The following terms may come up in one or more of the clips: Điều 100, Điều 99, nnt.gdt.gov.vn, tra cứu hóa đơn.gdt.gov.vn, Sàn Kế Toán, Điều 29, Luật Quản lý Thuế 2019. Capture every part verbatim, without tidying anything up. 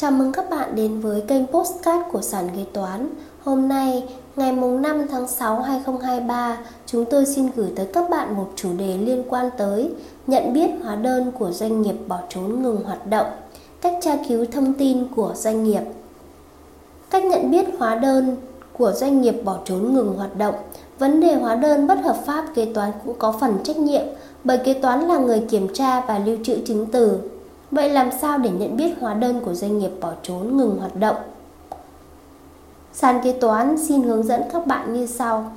Chào mừng các bạn đến với kênh podcast của Sàn Kế Toán. Hôm nay, ngày năm tháng sáu năm hai nghìn không trăm hai mươi ba, chúng tôi xin gửi tới các bạn một chủ đề liên quan tới nhận biết hóa đơn của doanh nghiệp bỏ trốn ngừng hoạt động, cách tra cứu thông tin của doanh nghiệp. Cách nhận biết hóa đơn của doanh nghiệp bỏ trốn ngừng hoạt động. Vấn đề hóa đơn bất hợp pháp, kế toán cũng có phần trách nhiệm, bởi kế toán là người kiểm tra và lưu trữ chứng từ. Vậy làm sao để nhận biết hóa đơn của doanh nghiệp bỏ trốn ngừng hoạt động? Sàn Kế Toán xin hướng dẫn các bạn như sau.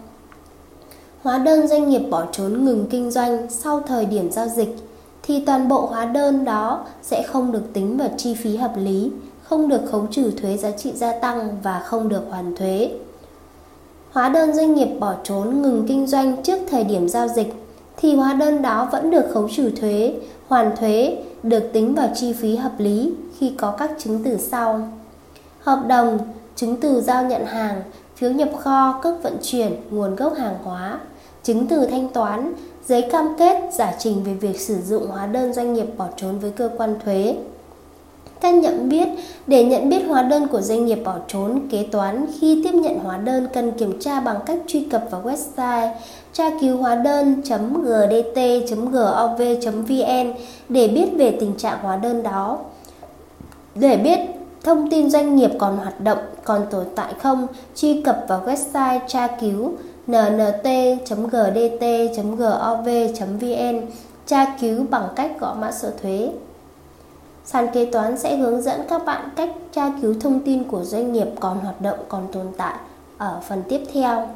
Hóa đơn doanh nghiệp bỏ trốn ngừng kinh doanh sau thời điểm giao dịch thì toàn bộ hóa đơn đó sẽ không được tính vào chi phí hợp lý, không được khấu trừ thuế giá trị gia tăng và không được hoàn thuế. Hóa đơn doanh nghiệp bỏ trốn ngừng kinh doanh trước thời điểm giao dịch thì hóa đơn đó vẫn được khấu trừ thuế, hoàn thuế, được tính vào chi phí hợp lý khi có các chứng từ sau: hợp đồng, chứng từ giao nhận hàng, phiếu nhập kho, cước vận chuyển, nguồn gốc hàng hóa, chứng từ thanh toán, giấy cam kết, giải trình về việc sử dụng hóa đơn doanh nghiệp bỏ trốn với cơ quan thuế. Cách nhận biết để nhận biết hóa đơn của doanh nghiệp bỏ trốn, kế toán khi tiếp nhận hóa đơn cần kiểm tra bằng cách truy cập vào website tra cứu hóa đơn chấm g d t chấm gov chấm v n để biết về tình trạng hóa đơn đó, để biết thông tin doanh nghiệp còn hoạt động, còn tồn tại không. Truy cập vào website tra cứu n n t chấm g d t chấm gov chấm v n, tra cứu bằng cách gõ mã số thuế. Sàn Kế Toán sẽ hướng dẫn các bạn cách tra cứu thông tin của doanh nghiệp còn hoạt động, còn tồn tại ở phần tiếp theo.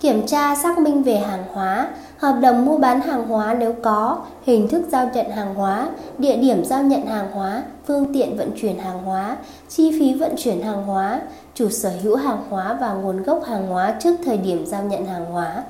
Kiểm tra xác minh về hàng hóa, hợp đồng mua bán hàng hóa nếu có, hình thức giao nhận hàng hóa, địa điểm giao nhận hàng hóa, phương tiện vận chuyển hàng hóa, chi phí vận chuyển hàng hóa, chủ sở hữu hàng hóa và nguồn gốc hàng hóa trước thời điểm giao nhận hàng hóa.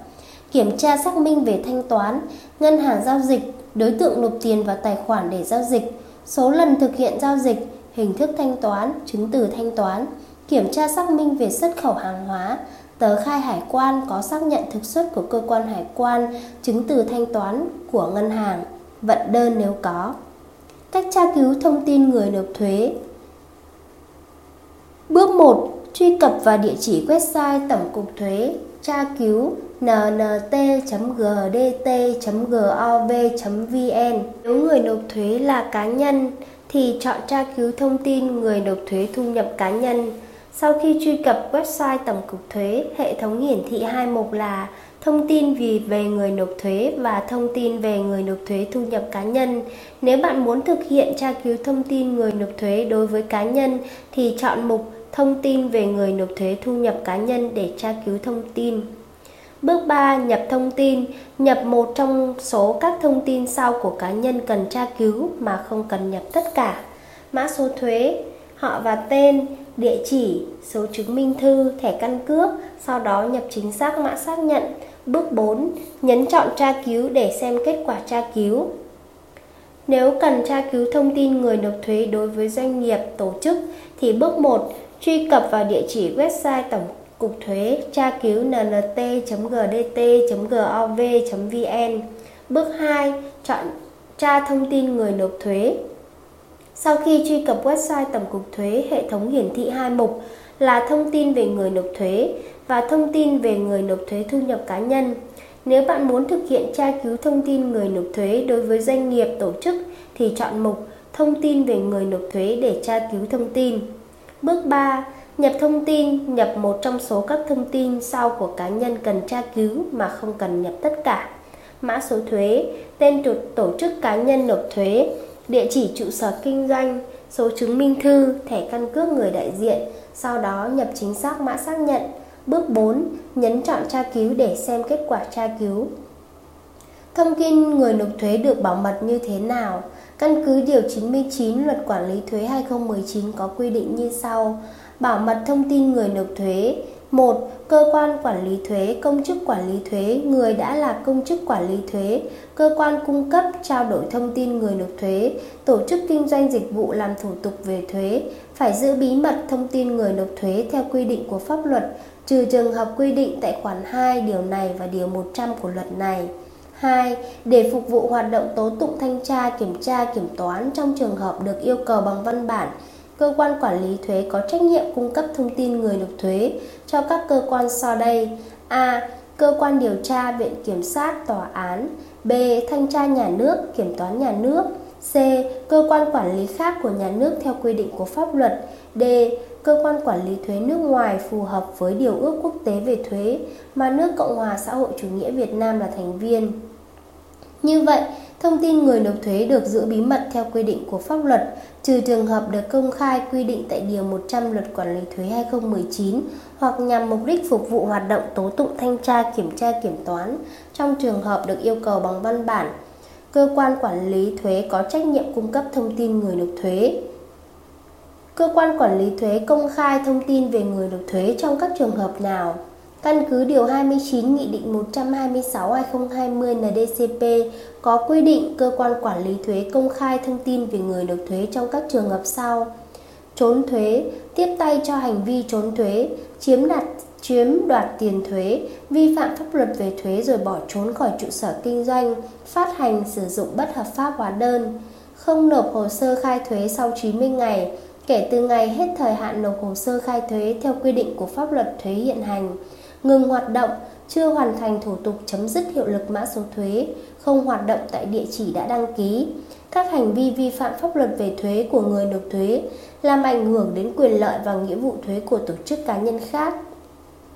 Kiểm tra xác minh về thanh toán, ngân hàng giao dịch, đối tượng nộp tiền vào tài khoản để giao dịch, số lần thực hiện giao dịch, hình thức thanh toán, chứng từ thanh toán. Kiểm tra xác minh về xuất khẩu hàng hóa, tờ khai hải quan có xác nhận thực xuất của cơ quan hải quan, chứng từ thanh toán của ngân hàng, vận đơn nếu có. Cách tra cứu thông tin người nộp thuế. Bước một. Truy cập vào địa chỉ website Tổng cục Thuế, tra cứu n n t chấm g d t chấm gov chấm v n. Nếu người nộp thuế là cá nhân thì chọn tra cứu thông tin người nộp thuế thu nhập cá nhân. Sau khi truy cập website Tổng cục Thuế, hệ thống hiển thị hai mục là thông tin về người nộp thuế và thông tin về người nộp thuế thu nhập cá nhân. Nếu bạn muốn thực hiện tra cứu thông tin người nộp thuế đối với cá nhân thì chọn mục thông tin về người nộp thuế thu nhập cá nhân để tra cứu thông tin. Bước ba. Nhập thông tin. Nhập một trong số các thông tin sau của cá nhân cần tra cứu mà không cần nhập tất cả: mã số thuế, họ và tên, địa chỉ, số chứng minh thư, thẻ căn cước, sau đó nhập chính xác mã xác nhận. Bước bốn. Nhấn chọn tra cứu để xem kết quả tra cứu. Nếu cần tra cứu thông tin người nộp thuế đối với doanh nghiệp, tổ chức thì bước một. Truy cập vào địa chỉ website Tổng cục Thuế, tra cứu n n t chấm g d t chấm gov chấm v n. Bước hai. Chọn tra thông tin người nộp thuế. Sau khi truy cập website Tổng cục Thuế, hệ thống hiển thị hai mục là thông tin về người nộp thuế và thông tin về người nộp thuế thu nhập cá nhân. Nếu bạn muốn thực hiện tra cứu thông tin người nộp thuế đối với doanh nghiệp, tổ chức thì chọn mục thông tin về người nộp thuế để tra cứu thông tin. Bước ba. Nhập thông tin. Nhập một trong số các thông tin sau của cá nhân cần tra cứu mà không cần nhập tất cả: mã số thuế, tên tổ chức cá nhân nộp thuế, địa chỉ trụ sở kinh doanh, số chứng minh thư, thẻ căn cước người đại diện, sau đó nhập chính xác mã xác nhận. Bước bốn. Nhấn chọn tra cứu để xem kết quả tra cứu. Thông tin người nộp thuế được bảo mật như thế nào? Căn cứ Điều chín mươi chín Luật Quản lý Thuế hai không một chín có quy định như sau. Bảo mật thông tin người nộp thuế. một. Cơ quan quản lý thuế, công chức quản lý thuế, người đã là công chức quản lý thuế, cơ quan cung cấp trao đổi thông tin người nộp thuế, tổ chức kinh doanh dịch vụ làm thủ tục về thuế phải giữ bí mật thông tin người nộp thuế theo quy định của pháp luật, trừ trường hợp quy định tại khoản hai điều này và điều một trăm của luật này. hai. Để phục vụ hoạt động tố tụng thanh tra, kiểm tra, kiểm toán trong trường hợp được yêu cầu bằng văn bản, cơ quan quản lý thuế có trách nhiệm cung cấp thông tin người nộp thuế cho các cơ quan sau đây. A. Cơ quan điều tra, viện kiểm sát, tòa án. B. Thanh tra nhà nước, kiểm toán nhà nước. C. Cơ quan quản lý khác của nhà nước theo quy định của pháp luật. D. Cơ quan quản lý thuế nước ngoài phù hợp với Điều ước quốc tế về thuế mà nước Cộng hòa xã hội chủ nghĩa Việt Nam là thành viên. Như vậy, thông tin người nộp thuế được giữ bí mật theo quy định của pháp luật, trừ trường hợp được công khai quy định tại Điều một trăm Luật Quản lý Thuế hai không một chín hoặc nhằm mục đích phục vụ hoạt động tố tụng thanh tra, kiểm tra, kiểm toán trong trường hợp được yêu cầu bằng văn bản. Cơ quan quản lý thuế có trách nhiệm cung cấp thông tin người nộp thuế. Cơ quan quản lý thuế công khai thông tin về người nộp thuế trong các trường hợp nào? Căn cứ Điều hai mươi chín Nghị định một trăm hai mươi sáu trên hai không hai không N D C P có quy định cơ quan quản lý thuế công khai thông tin về người nộp thuế trong các trường hợp sau: trốn thuế, tiếp tay cho hành vi trốn thuế, chiếm đoạt chiếm đoạt tiền thuế, vi phạm pháp luật về thuế rồi bỏ trốn khỏi trụ sở kinh doanh, phát hành sử dụng bất hợp pháp hóa đơn, không nộp hồ sơ khai thuế sau chín mươi ngày kể từ ngày hết thời hạn nộp hồ sơ khai thuế theo quy định của pháp luật thuế hiện hành, ngừng hoạt động, chưa hoàn thành thủ tục chấm dứt hiệu lực mã số thuế, không hoạt động tại địa chỉ đã đăng ký. Các hành vi vi phạm pháp luật về thuế của người nộp thuế làm ảnh hưởng đến quyền lợi và nghĩa vụ thuế của tổ chức, cá nhân khác,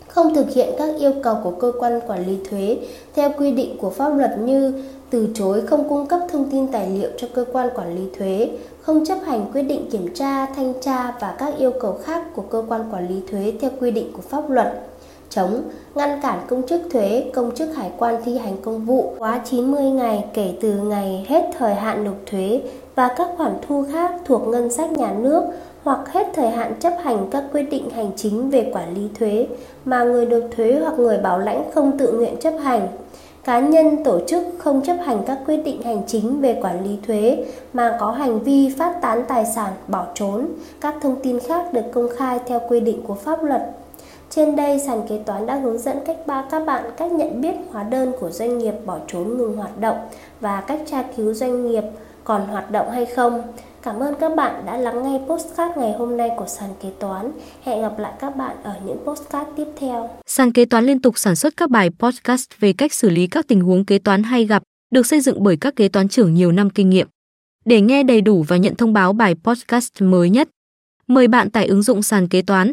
không thực hiện các yêu cầu của cơ quan quản lý thuế theo quy định của pháp luật như từ chối không cung cấp thông tin tài liệu cho cơ quan quản lý thuế, không chấp hành quyết định kiểm tra, thanh tra và các yêu cầu khác của cơ quan quản lý thuế theo quy định của pháp luật, chống, ngăn cản công chức thuế, công chức hải quan thi hành công vụ quá chín mươi ngày kể từ ngày hết thời hạn nộp thuế và các khoản thu khác thuộc ngân sách nhà nước, hoặc hết thời hạn chấp hành các quyết định hành chính về quản lý thuế mà người nộp thuế hoặc người bảo lãnh không tự nguyện chấp hành. Cá nhân, tổ chức không chấp hành các quyết định hành chính về quản lý thuế mà có hành vi phát tán tài sản, bỏ trốn. Các thông tin khác được công khai theo quy định của pháp luật. Trên đây, sàn kế toán đã hướng dẫn cách ba các bạn cách nhận biết hóa đơn của doanh nghiệp bỏ trốn, ngừng hoạt động và cách tra cứu doanh nghiệp còn hoạt động hay không. Cảm ơn các bạn đã lắng nghe podcast ngày hôm nay của sàn kế toán. Hẹn gặp lại các bạn ở những podcast tiếp theo. Sàn kế toán liên tục sản xuất các bài podcast về cách xử lý các tình huống kế toán hay gặp, được xây dựng bởi các kế toán trưởng nhiều năm kinh nghiệm. Để nghe đầy đủ và nhận thông báo bài podcast mới nhất, mời bạn tải ứng dụng sàn kế toán,